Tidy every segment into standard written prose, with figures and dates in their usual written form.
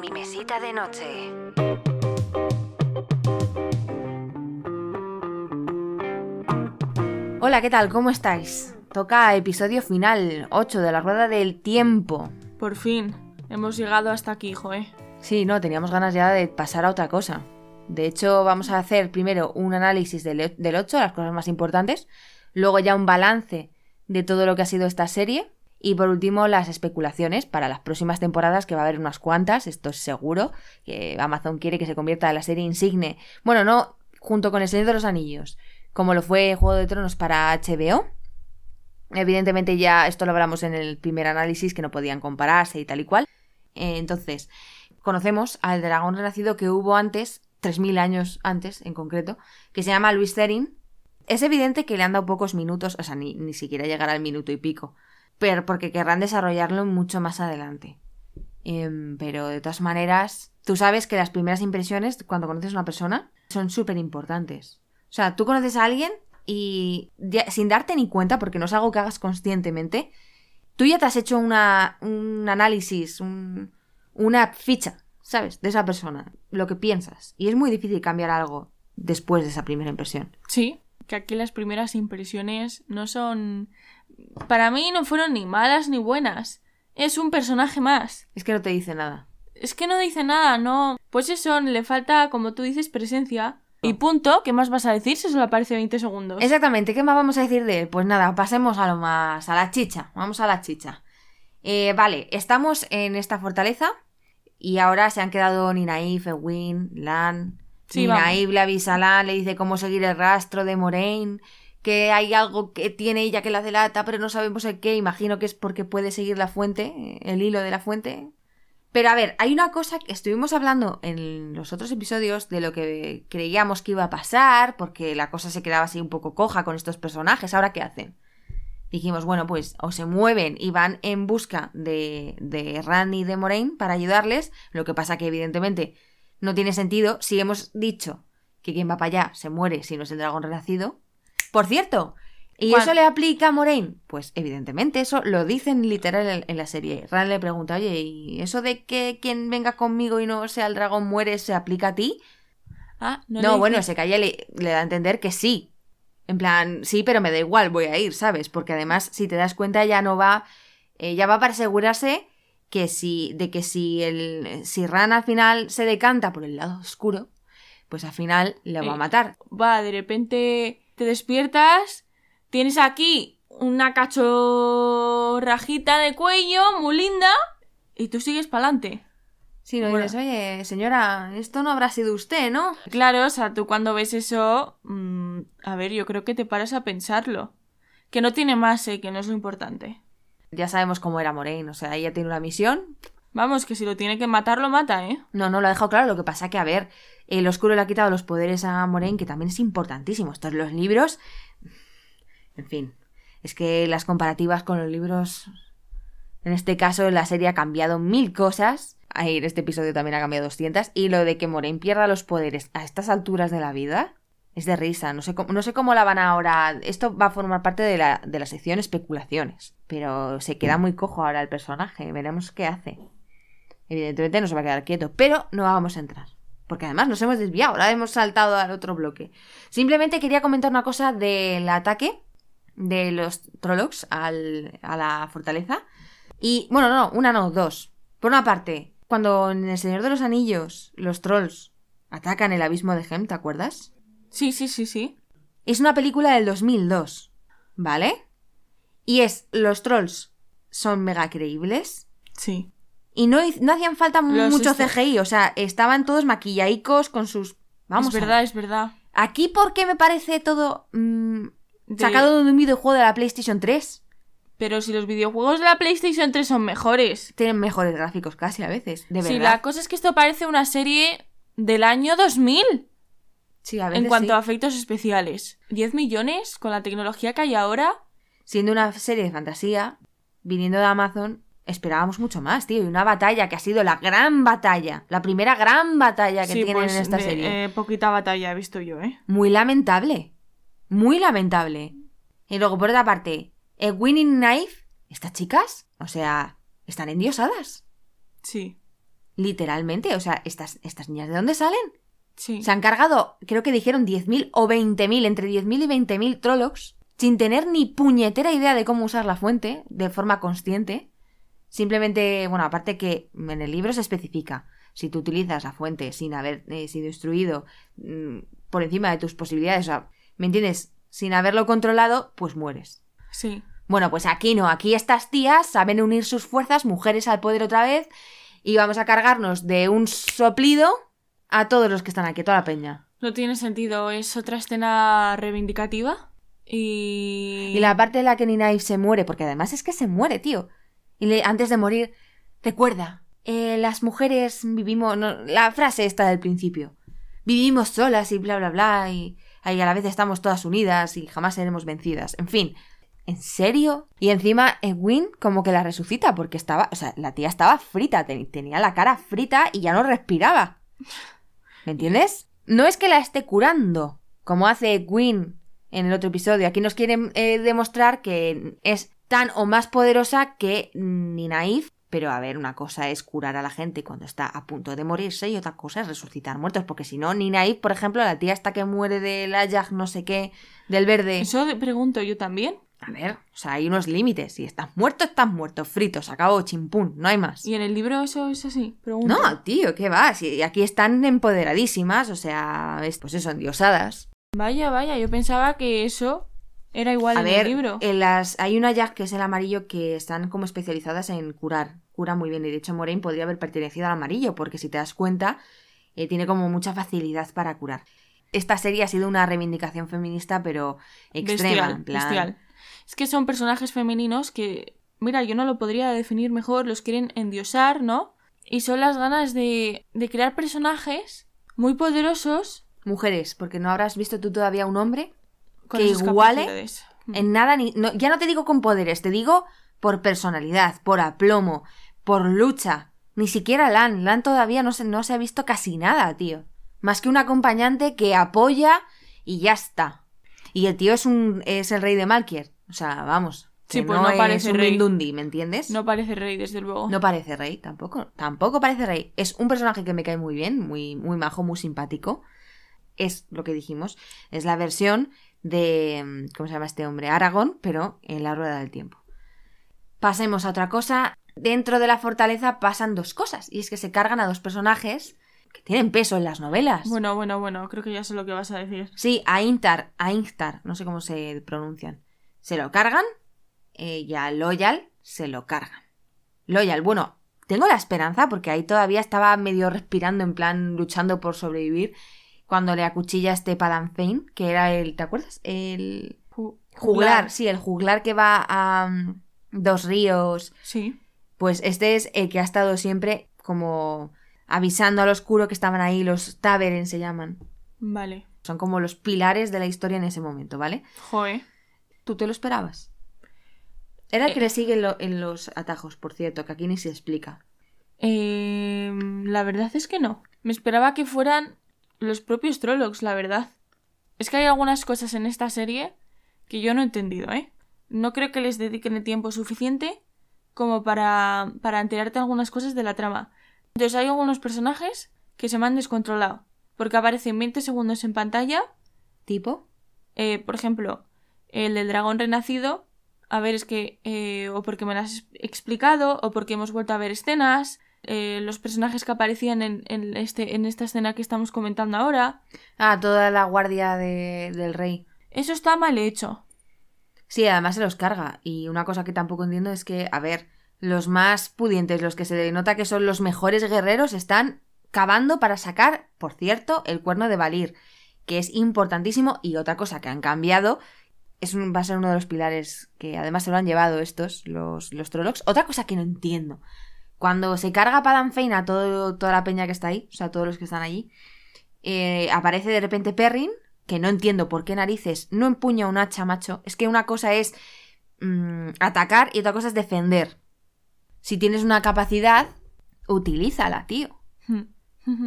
en mi mesita de noche. Hola, ¿qué tal? ¿Cómo estáis? Toca episodio final, 8 de la Rueda del Tiempo. Por fin, hemos llegado hasta aquí, joe. Sí, no, teníamos ganas ya de pasar a otra cosa. De hecho, vamos a hacer primero un análisis del 8, las cosas más importantes, luego ya un balance de todo lo que ha sido esta serie y por último las especulaciones para las próximas temporadas, que va a haber unas cuantas, esto es seguro, que Amazon quiere que se convierta en la serie insigne. Bueno, no, junto con El Señor de los Anillos, como lo fue Juego de Tronos para HBO. Evidentemente ya esto lo hablamos en el primer análisis, que no podían compararse y tal y cual. Entonces, conocemos al dragón renacido que hubo antes, 3.000 años antes en concreto, que se llama Luis Serin. Es evidente que le han dado pocos minutos, o sea, ni siquiera llegar al minuto y pico, pero porque querrán desarrollarlo mucho más adelante. Pero de todas maneras, tú sabes que las primeras impresiones cuando conoces a una persona son súper importantes. O sea, tú conoces a alguien y ya, sin darte ni cuenta, porque no es algo que hagas conscientemente, tú ya te has hecho un análisis, una ficha, ¿sabes? De esa persona, lo que piensas. Y es muy difícil cambiar algo después de esa primera impresión. Sí, que aquí las primeras impresiones no son... Para mí no fueron ni malas ni buenas. Es un personaje más. Es que no te dice nada. Es que no dice nada, no... Pues eso, le falta, como tú dices, presencia. No. Y punto, ¿qué más vas a decir si solo aparece 20 segundos? Exactamente, ¿qué más vamos a decir de él? Pues nada, pasemos a lo más... a la chicha. Vamos a la chicha. Vale, estamos en esta fortaleza... Y ahora se han quedado Nynaeve, Ewin, Lan. Sí, Nynaeve le avisa a Lan, le dice cómo seguir el rastro de Moiraine, que hay algo que tiene ella que la delata, pero no sabemos el qué. Imagino que es porque puede seguir la fuente, el hilo de la fuente. Pero a ver, hay una cosa que estuvimos hablando en los otros episodios de lo que creíamos que iba a pasar, porque la cosa se quedaba así un poco coja con estos personajes. ¿Ahora qué hacen? Dijimos, bueno, pues o se mueven y van en busca de Ran y de Moiraine para ayudarles, lo que pasa que evidentemente no tiene sentido si hemos dicho que quien va para allá se muere si no es el dragón renacido. Por cierto, ¿y eso le aplica a Moiraine? Pues evidentemente eso lo dicen literal en la serie. Ran le pregunta, oye, ¿y eso de que quien venga conmigo y no sea el dragón muere se aplica a ti? Ah, no bueno, se calla y le da a entender que sí. En plan, sí, pero me da igual, voy a ir, ¿sabes? Porque además, si te das cuenta, ya no va... ya va para asegurarse que si Ran al final se decanta por el lado oscuro, pues al final le va a matar. Va, de repente te despiertas, tienes aquí una cachorrajita de cuello muy linda y tú sigues para adelante. Sí, no dices, oye, señora, esto no habrá sido usted, ¿no? Claro, o sea, tú cuando ves eso... a ver, yo creo que te paras a pensarlo. Que no tiene más, que no es lo importante. Ya sabemos cómo era Moiraine, o sea, ella tiene una misión. Vamos, que si lo tiene que matar, lo mata, ¿eh? No, lo ha dejado claro. Lo que pasa que, a ver, el oscuro le ha quitado los poderes a Moiraine, que también es importantísimo. Estos los libros... En fin, es que las comparativas con los libros... En este caso, la serie ha cambiado 1000 cosas. Ahí, en este episodio también ha cambiado 200. Y lo de que Moiraine pierda los poderes a estas alturas de la vida... Es de risa, no sé cómo la van ahora... Esto va a formar parte de la sección especulaciones. Pero se queda muy cojo ahora el personaje. Veremos qué hace. Evidentemente no se va a quedar quieto. Pero no vamos a entrar. Porque además nos hemos desviado. Ahora hemos saltado al otro bloque. Simplemente quería comentar una cosa del ataque de los Trollocs a la fortaleza. Y, bueno, dos. Por una parte, cuando en El Señor de los Anillos los trolls atacan el abismo de Helm, ¿te acuerdas? Sí. Es una película del 2002, ¿vale? Y es, los trolls son mega creíbles. Sí. Y no hacían falta mucho CGI, o sea, estaban todos maquillaicos con sus... Vamos, es verdad. Aquí porque me parece todo sacado de un videojuego de la PlayStation 3. Pero si los videojuegos de la PlayStation 3 son mejores. Tienen mejores gráficos casi a veces, de verdad. Sí, la cosa es que esto parece una serie del año 2000. Sí, a veces en cuanto a efectos especiales, 10 millones con la tecnología que hay ahora. Siendo una serie de fantasía, viniendo de Amazon, esperábamos mucho más, tío. Y una batalla que ha sido la gran batalla, la primera gran batalla que tienen pues, en esta serie. Poquita batalla he visto yo, ¿eh? Muy lamentable. Y luego, por otra parte, Winning Knife, estas chicas, o sea, están endiosadas. Sí. Literalmente, o sea, ¿estas niñas de dónde salen? Sí. Se han cargado, creo que dijeron 10.000 o 20.000, entre 10.000 y 20.000 Trollocs, sin tener ni puñetera idea de cómo usar la fuente de forma consciente. Simplemente, bueno, aparte que en el libro se especifica, si tú utilizas la fuente sin haber sido instruido por encima de tus posibilidades, o sea, ¿me entiendes? Sin haberlo controlado, pues mueres. Sí. Bueno, pues aquí no, aquí estas tías saben unir sus fuerzas, mujeres al poder otra vez, y vamos a cargarnos de un soplido a todos los que están aquí, toda la peña. No tiene sentido, es otra escena reivindicativa y la parte en la que Nynaeve se muere, porque además es que se muere, tío. Y antes de morir, recuerda, las mujeres vivimos... No, la frase esta del principio. Vivimos solas y bla, bla, bla, y a la vez estamos todas unidas y jamás seremos vencidas. En fin, ¿en serio? Y encima Egwin como que la resucita porque estaba... O sea, la tía estaba frita, tenía la cara frita y ya no respiraba. ¿Me entiendes? No es que la esté curando, como hace Egwin en el otro episodio. Aquí nos quieren demostrar que es... tan o más poderosa que Nynaeve, pero a ver, una cosa es curar a la gente cuando está a punto de morirse y otra cosa es resucitar muertos, porque si no, Nynaeve, por ejemplo, la tía esta que muere del Ajah no sé qué, del verde... Eso pregunto yo también. A ver, o sea, hay unos límites, si estás muerto, frito, se acabó, chimpún, no hay más. ¿Y en el libro eso es así? Pregunto. No, tío, ¿qué va? Si aquí están empoderadísimas, o sea, pues eso, endiosadas. Vaya, vaya, yo pensaba que eso... Era igual a en ver, el libro. Hay una Ajah que es el amarillo que están como especializadas en curar. Cura muy bien. Y de hecho Moiraine podría haber pertenecido al amarillo porque si te das cuenta tiene como mucha facilidad para curar. Esta serie ha sido una reivindicación feminista pero extrema. Bestial, en plan... bestial. Es que son personajes femeninos que, mira, yo no lo podría definir mejor. Los quieren endiosar, ¿no? Y son las ganas de crear personajes muy poderosos. Mujeres, porque no habrás visto tú todavía un hombre... que iguale en nada, ni, no, ya no te digo con poderes, te digo por personalidad, por aplomo, por lucha. Ni siquiera Lan todavía no se ha visto casi nada, tío. Más que un acompañante que apoya y ya está. Y el tío es el rey de Malkier. O sea, vamos, sí, pues no parece rey. Mindundi, ¿me entiendes? No parece rey, desde luego. No parece rey, tampoco parece rey. Es un personaje que me cae muy bien, muy, muy majo, muy simpático. Es lo que dijimos, es la versión... de... ¿cómo se llama este hombre? Aragón, pero en la Rueda del Tiempo. Pasemos a otra cosa. Dentro de la fortaleza pasan dos cosas, y es que se cargan a dos personajes que tienen peso en las novelas. Bueno, creo que ya sé lo que vas a decir. Sí, a Ingtar, no sé cómo se pronuncian. Se lo cargan, y a Loyal se lo cargan. Loyal, bueno, tengo la esperanza, porque ahí todavía estaba medio respirando, en plan, luchando por sobrevivir... cuando le acuchilla este Padan Fain, que era el... ¿te acuerdas? El juglar. Sí, el juglar que va a Dos Ríos. Sí. Pues este es el que ha estado siempre como avisando al oscuro que estaban ahí, los Ta'veren se llaman. Vale. Son como los pilares de la historia en ese momento, ¿vale? Joder. ¿Tú te lo esperabas? Era el que le sigue en los atajos, por cierto, que aquí ni se explica. La verdad es que no. Me esperaba que fueran... los propios Trollocs, la verdad. Es que hay algunas cosas en esta serie que yo no he entendido, ¿eh? No creo que les dediquen el tiempo suficiente como para enterarte algunas cosas de la trama. Entonces hay algunos personajes que se me han descontrolado. Porque aparecen 20 segundos en pantalla. ¿Tipo? Por ejemplo, el del dragón renacido. A ver, es que... o porque me lo has explicado, o porque hemos vuelto a ver escenas... los personajes que aparecían en esta escena que estamos comentando ahora. Ah, toda la guardia del rey. Eso está mal hecho. Sí, además se los carga. Y una cosa que tampoco entiendo es que, a ver, los más pudientes, los que se denota que son los mejores guerreros, están cavando para sacar, por cierto, el Cuerno de Valir, que es importantísimo. Y otra cosa que han cambiado... va a ser uno de los pilares que además se lo han llevado estos, los Trollocs. Otra cosa que no entiendo... cuando se carga Padan Fain a toda la peña que está ahí, o sea, todos los que están allí, aparece de repente Perrin, que no entiendo por qué narices no empuña un hacha, macho. Es que una cosa es atacar y otra cosa es defender. Si tienes una capacidad, utilízala, tío.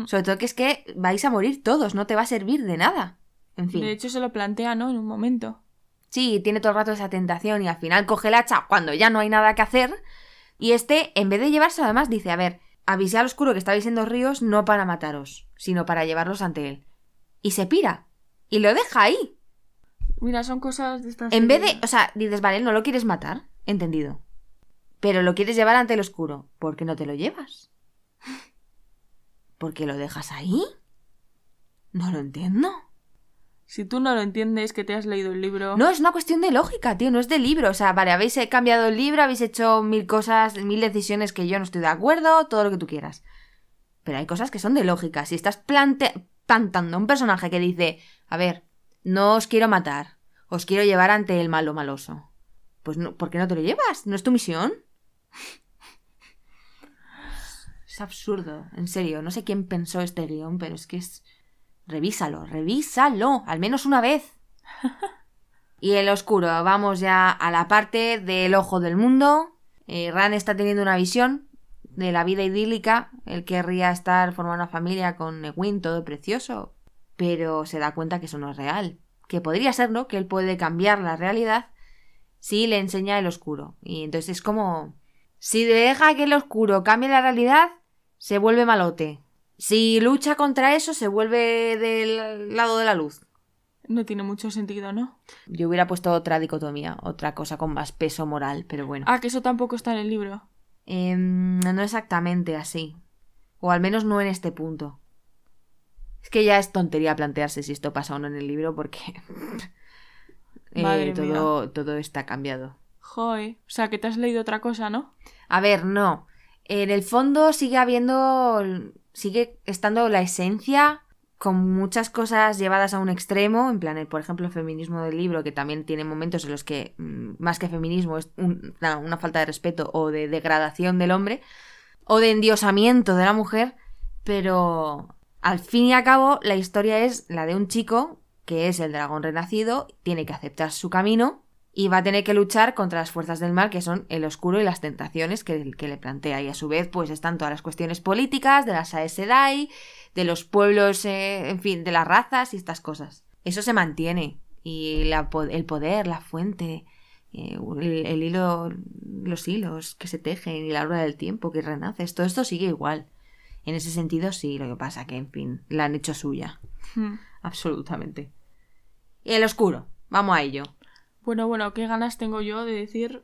Sobre todo que es que vais a morir todos, no te va a servir de nada. En fin. De hecho se lo plantea, ¿no? En un momento. Sí, tiene todo el rato esa tentación y al final coge el hacha cuando ya no hay nada que hacer... Y en vez de llevarse, además, dice, a ver, avisé al oscuro que estabais en Dos Ríos no para mataros, sino para llevarlos ante él. Y se pira. Y lo deja ahí. Mira, son cosas de estas... En vez de... O sea, dices, vale, no lo quieres matar. Entendido. Pero lo quieres llevar ante el oscuro. ¿Por qué no te lo llevas? ¿Por qué lo dejas ahí? No lo entiendo. Si tú no lo entiendes, que te has leído el libro... No, es una cuestión de lógica, tío, no es de libro. O sea, vale, habéis cambiado el libro, habéis hecho mil cosas, mil decisiones que yo no estoy de acuerdo, todo lo que tú quieras. Pero hay cosas que son de lógica. Si estás plantando un personaje que dice, a ver, no os quiero matar, os quiero llevar ante el malo maloso. Pues no, ¿por qué no te lo llevas? ¿No es tu misión? Es absurdo, en serio. No sé quién pensó este guión, pero es que es... Revísalo, al menos una vez. Y el oscuro, vamos ya a la parte del ojo del mundo. Ran está teniendo una visión de la vida idílica. Él querría estar formando una familia con Egwin, todo precioso, pero se da cuenta que eso no es real, que podría serlo, que él puede cambiar la realidad si le enseña el oscuro. Y entonces es como, si deja que el oscuro cambie la realidad, se vuelve malote. Si lucha contra eso, se vuelve del lado de la luz. No tiene mucho sentido, ¿no? Yo hubiera puesto otra dicotomía, otra cosa con más peso moral, pero bueno. Ah, que eso tampoco está en el libro. No exactamente así. O al menos no en este punto. Es que ya es tontería plantearse si esto pasa o no en el libro, porque todo está cambiado. Joder, o sea que te has leído otra cosa, ¿no? A ver, no. En el fondo sigue estando la esencia, con muchas cosas llevadas a un extremo, en plan, por ejemplo, el feminismo del libro, que también tiene momentos en los que, más que feminismo, es una falta de respeto o de degradación del hombre, o de endiosamiento de la mujer, pero al fin y al cabo la historia es la de un chico que es el dragón renacido, tiene que aceptar su camino y va a tener que luchar contra las fuerzas del mal, que son el oscuro y las tentaciones que le plantea. Y a su vez, pues están todas las cuestiones políticas, de las Aes Sedai, de los pueblos, en fin, de las razas y estas cosas. Eso se mantiene. Y el poder, la fuente, el hilo, los hilos que se tejen y la rueda del tiempo que renace, todo esto sigue igual. En ese sentido, sí, lo que pasa que, en fin, la han hecho suya. Absolutamente. Y el oscuro, vamos a ello. Bueno, ¿qué ganas tengo yo de decir?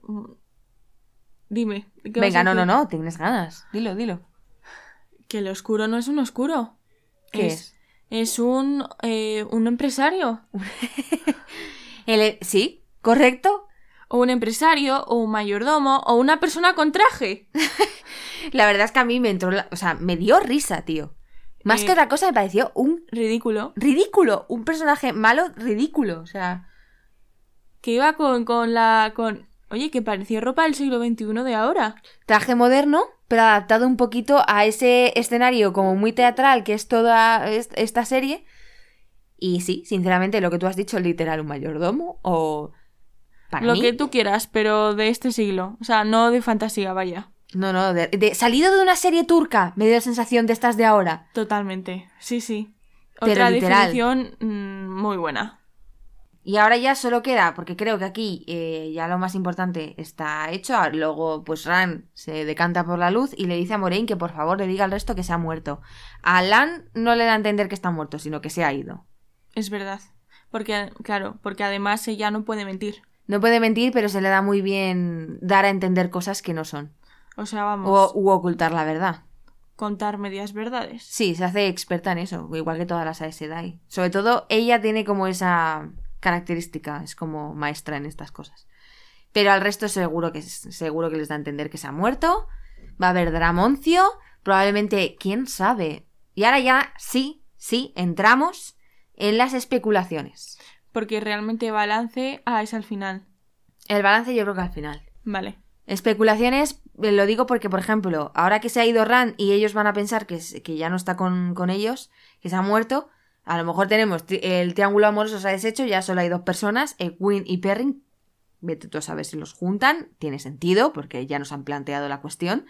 Dime. Venga, no, tienes ganas. Dilo. Que el oscuro no es un oscuro. ¿Qué es? Es un empresario. Sí, correcto. O un empresario, o un mayordomo, o una persona con traje. La verdad es que a mí me entró... O sea, me dio risa, tío. Más que otra cosa me pareció un... Ridículo. Un personaje malo ridículo, o sea... Que iba Oye, que parecía ropa del siglo XXI de ahora. Traje moderno, pero adaptado un poquito a ese escenario como muy teatral que es toda esta serie. Y sí, sinceramente, lo que tú has dicho es literal un mayordomo o... Para lo mí, que tú quieras, pero de este siglo. O sea, no de fantasía, vaya. No, salido de una serie turca, me dio la sensación de estas de ahora. Totalmente, sí. Pero otra literal. Definición muy buena. Y ahora ya solo queda, porque creo que aquí ya lo más importante está hecho. Luego, pues Ran se decanta por la luz y le dice a Moiraine que por favor le diga al resto que se ha muerto. A Lan no le da a entender que está muerto, sino que se ha ido. Es verdad. Porque además ella no puede mentir. No puede mentir, pero se le da muy bien dar a entender cosas que no son. O sea, vamos... U ocultar la verdad. Contar medias verdades. Sí, se hace experta en eso, igual que todas las Aes Sedai. Sobre todo, ella tiene como esa... característica, es como maestra en estas cosas. Pero al resto seguro que les da a entender que se ha muerto. Va a haber dramoncio, probablemente, quién sabe. Y ahora ya sí, entramos en las especulaciones. Porque realmente balance es al final. El balance yo creo que al final. Vale. Especulaciones, lo digo porque, por ejemplo, ahora que se ha ido Ran y ellos van a pensar que ya no está con ellos, que se ha muerto... A lo mejor tenemos el triángulo amoroso se ha deshecho, ya solo hay 2 personas, Egwin y Perrin. Vete tú a saber si los juntan, tiene sentido, porque ya nos han planteado la cuestión.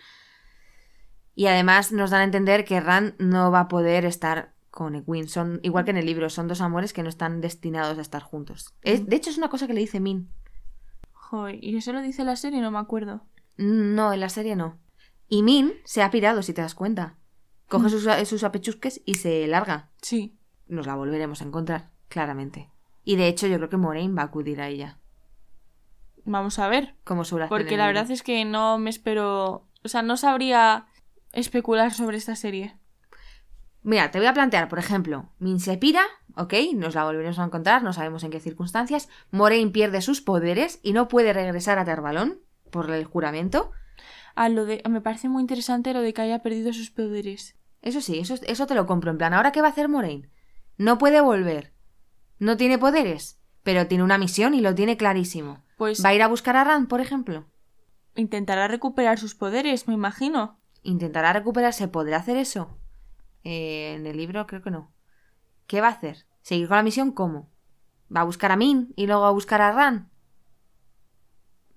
Y además nos dan a entender que Ran no va a poder estar con Egwin. Son, igual que en el libro, son 2 amores que no están destinados a estar juntos. De hecho, es una cosa que le dice Min. Joder, ¿y eso lo dice la serie? No me acuerdo. No, en la serie no. Y Min se ha pirado, si te das cuenta. Coge sus apechusques y se larga. Sí. Nos la volveremos a encontrar, claramente. Y de hecho yo creo que Moiraine va a acudir a ella. Vamos a ver. Como su relación. Porque la verdad es que no me espero... O sea, no sabría especular sobre esta serie. Mira, te voy a plantear, por ejemplo, Min se pira, ok, nos la volveremos a encontrar, no sabemos en qué circunstancias. Moiraine pierde sus poderes y no puede regresar a Tar Valon por el juramento. Ah, me parece muy interesante lo de que haya perdido sus poderes. Eso sí, eso te lo compro. En plan, ¿ahora qué va a hacer Moiraine? No puede volver. No tiene poderes, pero tiene una misión y lo tiene clarísimo. Pues... ¿va a ir a buscar a Ran, por ejemplo? Intentará recuperar sus poderes, me imagino. Intentará recuperarse, ¿podrá hacer eso? En el libro creo que no. ¿Qué va a hacer? ¿Seguir con la misión? ¿Cómo? ¿Va a buscar a Min y luego a buscar a Ran?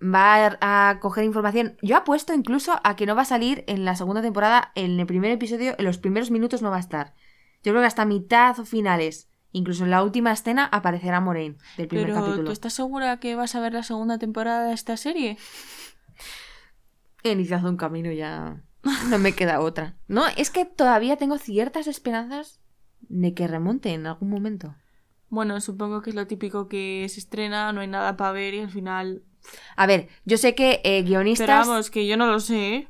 ¿Va a coger información? Yo apuesto incluso a que no va a salir en la segunda temporada, en el primer episodio, en los primeros minutos no va a estar. Yo creo que hasta mitad o finales, incluso en la última escena, aparecerá Moiraine del primer capítulo. ¿Pero tú estás segura que vas a ver la segunda temporada de esta serie? He iniciado un camino ya... No me queda otra. No, es que todavía tengo ciertas esperanzas de que remonte en algún momento. Bueno, supongo que es lo típico que se estrena, no hay nada para ver y al final... A ver, yo sé que guionistas... Pero vamos, que yo no lo sé, ¿eh?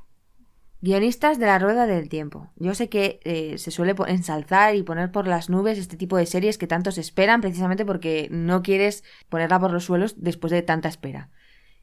Guionistas de la Rueda del Tiempo. Yo sé que se suele ensalzar y poner por las nubes este tipo de series que tanto se esperan precisamente porque no quieres ponerla por los suelos después de tanta espera.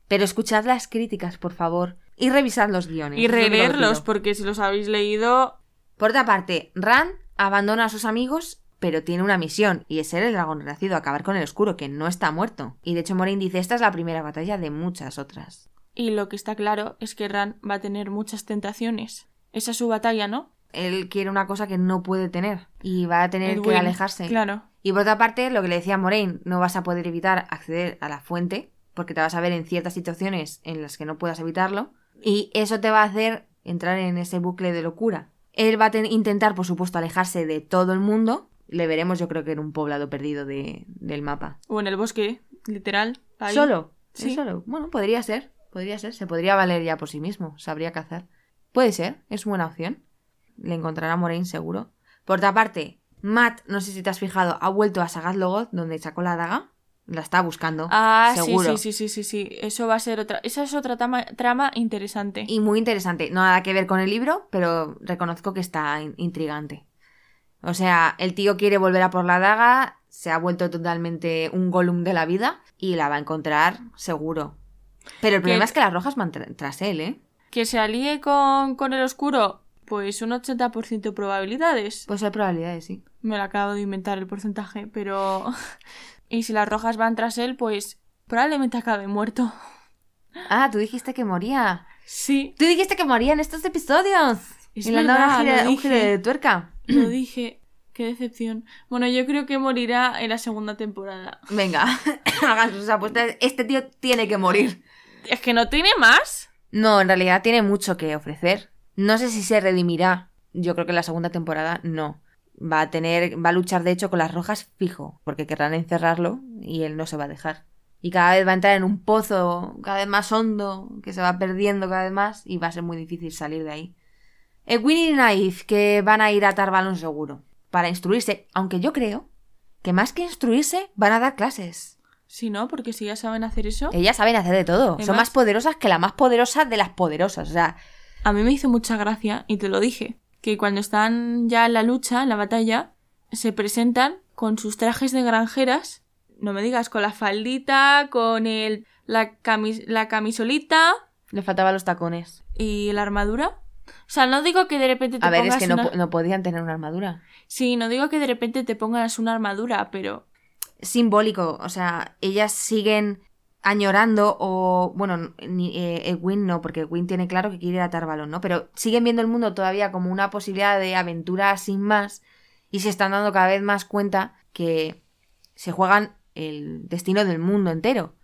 Pero escuchad las críticas, por favor. Y revisad los guiones. Y releerlos, porque si los habéis leído... Por otra parte, Ran abandona a sus amigos, pero tiene una misión, y es ser el dragón renacido, acabar con el oscuro, que no está muerto. Y de hecho Moiraine dice, esta es la primera batalla de muchas otras. Y lo que está claro es que Ran va a tener muchas tentaciones. Esa es su batalla, ¿no? Él quiere una cosa que no puede tener, y va a tener que alejarse. Claro. Y por otra parte, lo que le decía Moiraine, no vas a poder evitar acceder a la fuente, porque te vas a ver en ciertas situaciones en las que no puedas evitarlo. Y eso te va a hacer entrar en ese bucle de locura. Él va a intentar, por supuesto, alejarse de todo el mundo. Le veremos, yo creo que en un poblado perdido del mapa. O en el bosque, literal. Ahí. ¿Solo? Sí, solo. Bueno, podría ser. Se podría valer ya por sí mismo. Sabría cazar. Puede ser, es buena opción. Le encontrará Moiraine, seguro. Por otra parte, Matt, no sé si te has fijado, ha vuelto a Sagaz Logoth, donde sacó la daga. La está buscando, seguro. Sí. Eso va a ser otra... Esa es otra trama interesante. Y muy interesante. No nada que ver con el libro, pero reconozco que está intrigante. O sea, el tío quiere volver a por la daga, se ha vuelto totalmente un Gollum de la vida y la va a encontrar, seguro. Pero el problema es que las rojas van tras él, ¿eh? Que se alíe con el oscuro, pues un 80% de probabilidades. Pues hay probabilidades, sí. Me lo acabo de inventar el porcentaje, pero... Y si las rojas van tras él, pues probablemente acabe muerto. Ah, tú dijiste que moría. Sí. Tú dijiste que moría en estos episodios. Y le han dado un giro de tuerca. Lo dije. Qué decepción. Bueno, yo creo que morirá en la segunda temporada. Venga, hagan sus apuestas. Este tío tiene que morir. ¿Es que no tiene más? No, en realidad tiene mucho que ofrecer. No sé si se redimirá. Yo creo que en la segunda temporada no. Va a luchar de hecho con las rojas fijo, porque querrán encerrarlo y él no se va a dejar. Y cada vez va a entrar en un pozo cada vez más hondo, que se va perdiendo cada vez más y va a ser muy difícil salir de ahí. Ewin y Nynaeve, que van a ir a Tar Valon seguro, para instruirse, aunque yo creo que más que instruirse van a dar clases. Sí, ¿no? Porque si ya saben hacer eso... Ellas saben hacer de todo. Además, son más poderosas que la más poderosa de las poderosas. O sea, a mí me hizo mucha gracia, y te lo dije, que cuando están ya en la lucha, en la batalla, se presentan con sus trajes de granjeras, no me digas, con la faldita, con la camisolita... Le faltaban los tacones. ¿Y la armadura? O sea, no digo que de repente te pongas... A ver, es que no podían tener una armadura. Sí, no digo que de repente te pongas una armadura, pero... Simbólico, o sea, ellas siguen añorando o... Bueno, Ewin no, porque Ewin tiene claro que quiere ir a Tar Valon, ¿no? Pero siguen viendo el mundo todavía como una posibilidad de aventura sin más y se están dando cada vez más cuenta que se juegan el destino del mundo entero.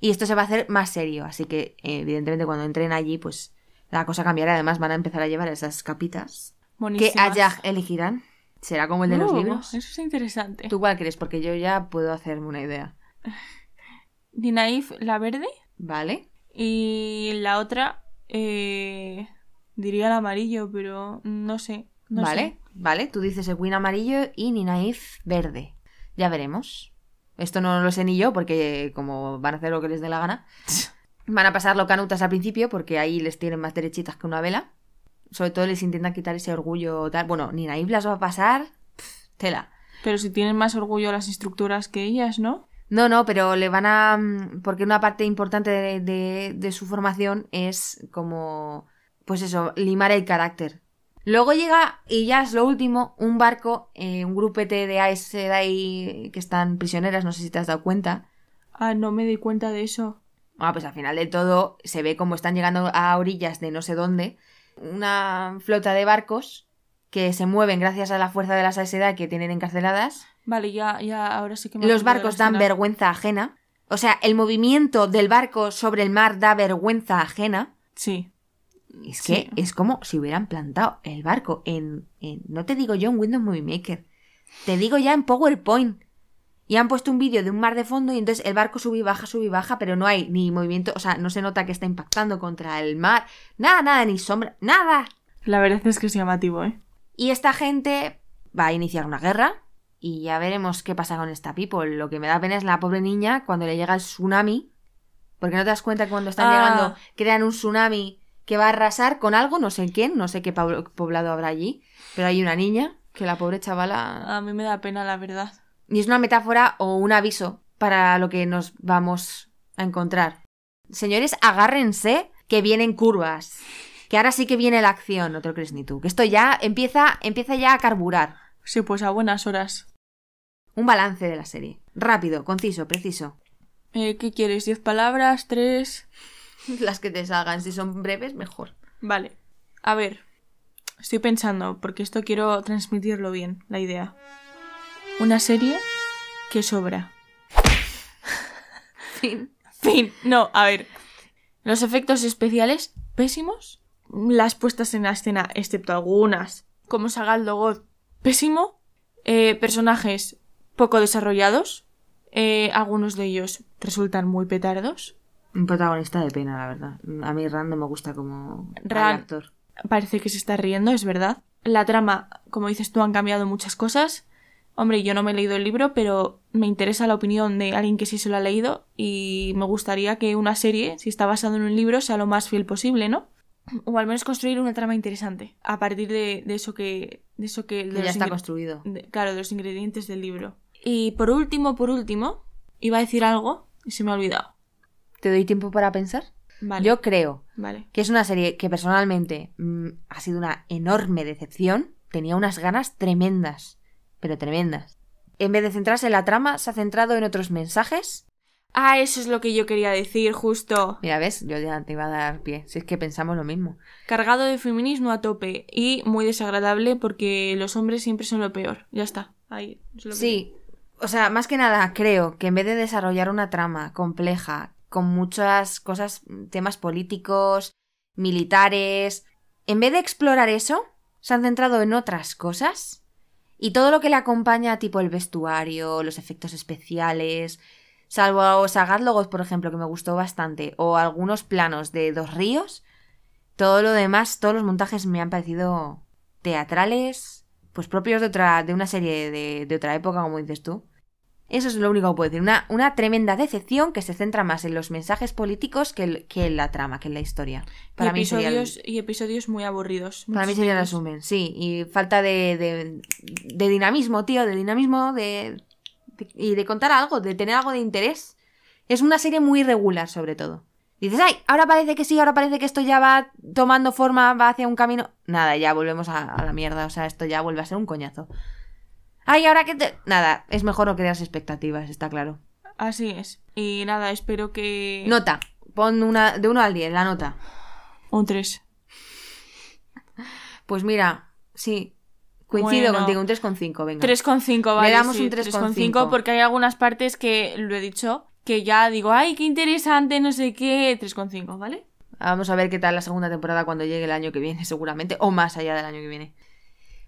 Y esto se va a hacer más serio, así que evidentemente cuando entren allí pues la cosa cambiará. Además van a empezar a llevar esas capitas buenísimas que Ajah elegirán. ¿Será como el de los libros? Eso es interesante. ¿Tú cuál crees? Porque yo ya puedo hacerme una idea. Nynaeve, la verde. Vale. Y la otra... Diría el amarillo, pero no sé. No vale, sé. Vale. Tú dices Egwin amarillo y Nynaeve verde. Ya veremos. Esto no lo sé ni yo, porque como van a hacer lo que les dé la gana, van a pasarlo canutas al principio, porque ahí les tienen más derechitas que una vela. Sobre todo les intentan quitar ese orgullo tal. Bueno, Nynaeve las va a pasar... tela. Pero si tienen más orgullo las instructoras que ellas, ¿no? No, pero le van a... Porque una parte importante de su formación es como... Pues eso, limar el carácter. Luego llega, y ya es lo último, un barco, un grupete de Aes Sedai que están prisioneras, no sé si te has dado cuenta. Ah, no me di cuenta de eso. Ah, pues al final de todo se ve como están llegando a orillas de no sé dónde. Una flota de barcos que se mueven gracias a la fuerza de las Aes Sedai que tienen encarceladas. Vale, ya ahora sí que me... Los barcos dan vergüenza ajena. O sea, el movimiento del barco sobre el mar da vergüenza ajena. Sí. Es que es como si hubieran plantado el barco en... No te digo yo en Windows Movie Maker. Te digo ya en PowerPoint. Y han puesto un vídeo de un mar de fondo y entonces el barco sube y baja, pero no hay ni movimiento. O sea, no se nota que está impactando contra el mar. Nada, ni sombra. ¡Nada! La verdad es que es llamativo, ¿eh? Y esta gente va a iniciar una guerra y ya veremos qué pasa con esta people. Lo que me da pena es la pobre niña cuando le llega el tsunami. Porque no te das cuenta que cuando están llegando crean un tsunami... que va a arrasar con algo, no sé quién, no sé qué poblado habrá allí, pero hay una niña que la pobre chavala... A mí me da pena, la verdad. Y es una metáfora o un aviso para lo que nos vamos a encontrar. Señores, agárrense, que vienen curvas, que ahora sí que viene la acción, no te lo crees ni tú, que esto ya empieza ya a carburar. Sí, pues a buenas horas. Un balance de la serie, rápido, conciso, preciso. ¿Qué quieres? 10 palabras? 3... Las que te salgan, si son breves, mejor. Vale. A ver, estoy pensando, porque esto quiero transmitirlo bien, la idea. Una serie que sobra. Fin. No, a ver. Los efectos especiales, pésimos. Las puestas en la escena, excepto algunas, como Sagaz Logoth, pésimo. Personajes poco desarrollados. Algunos de ellos resultan muy petardos. Un protagonista de pena, la verdad. A mí Ran no me gusta como actor. Parece que se está riendo, es verdad. La trama, como dices tú, han cambiado muchas cosas. Hombre, yo no me he leído el libro, pero me interesa la opinión de alguien que sí se lo ha leído y me gustaría que una serie, si está basada en un libro, sea lo más fiel posible, ¿no? O al menos construir una trama interesante a partir de eso que... De eso que ya está construido. De los ingredientes del libro. Y por último, iba a decir algo y se me ha olvidado. ¿Te doy tiempo para pensar? Vale. Yo creo que es una serie que personalmente ha sido una enorme decepción. Tenía unas ganas tremendas, pero tremendas. En vez de centrarse en la trama, se ha centrado en otros mensajes. Ah, eso es lo que yo quería decir, justo. Mira, ¿ves? Yo ya te iba a dar pie, si es que pensamos lo mismo. Cargado de feminismo a tope y muy desagradable porque los hombres siempre son lo peor. Ya está. Ahí es lo que... Sí, o sea, más que nada creo que en vez de desarrollar una trama compleja, con muchas cosas, temas políticos, militares... En vez de explorar eso, se han centrado en otras cosas y todo lo que le acompaña, tipo el vestuario, los efectos especiales... Salvo Sagaz Logoth, por ejemplo, que me gustó bastante, o algunos planos de Dos Ríos, todo lo demás, todos los montajes me han parecido teatrales, pues propios de una serie de otra época, como dices tú. Eso es lo único que puedo decir. Una tremenda decepción que se centra más en los mensajes políticos que en la trama, que en la historia. Para mí episodios muy aburridos. Para mí sería el resumen, sí. Y falta de dinamismo, tío. De dinamismo y de contar algo, de tener algo de interés. Es una serie muy irregular, sobre todo. Dices, ay, ahora parece que sí, ahora parece que esto ya va tomando forma, va hacia un camino. Nada, ya volvemos a la mierda. O sea, esto ya vuelve a ser un coñazo. Ay, ahora que te... Nada, es mejor no crear expectativas, está claro. Así es. Y nada, espero que... Nota. Pon una de 1 al 10, la nota. Un 3. Pues mira, sí. Coincido contigo, un 3,5, venga. 3,5, vale. Le damos un 3,5 porque hay algunas partes que, lo he dicho, que ya digo, ay, qué interesante, no sé qué. 3,5, ¿vale? Vamos a ver qué tal la segunda temporada cuando llegue el año que viene, seguramente, o más allá del año que viene.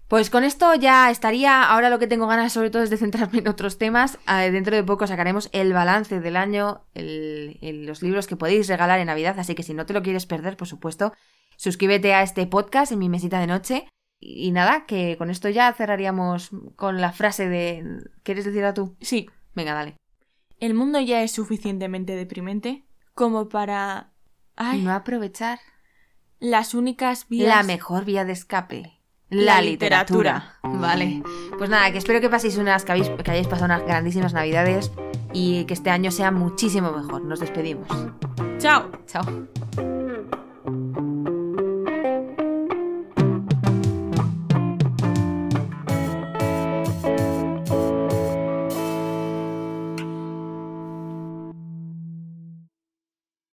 Pues con esto ya estaría. Ahora lo que tengo ganas sobre todo es de centrarme en otros temas. Dentro de poco sacaremos el balance del año, los libros que podéis regalar en Navidad, así que si no te lo quieres perder, por supuesto, Suscríbete a este podcast en mi mesita de noche. Y nada, que con esto ya cerraríamos con la frase de... ¿Quieres decirla tú? Sí. Venga, dale. El mundo ya es suficientemente deprimente como para... Ay, no aprovechar las únicas vías... La mejor vía de escape. La literatura. Vale. Pues nada, que espero que paséis unas... que hayáis pasado unas grandísimas navidades y que este año sea muchísimo mejor. Nos despedimos. Chao. Chao.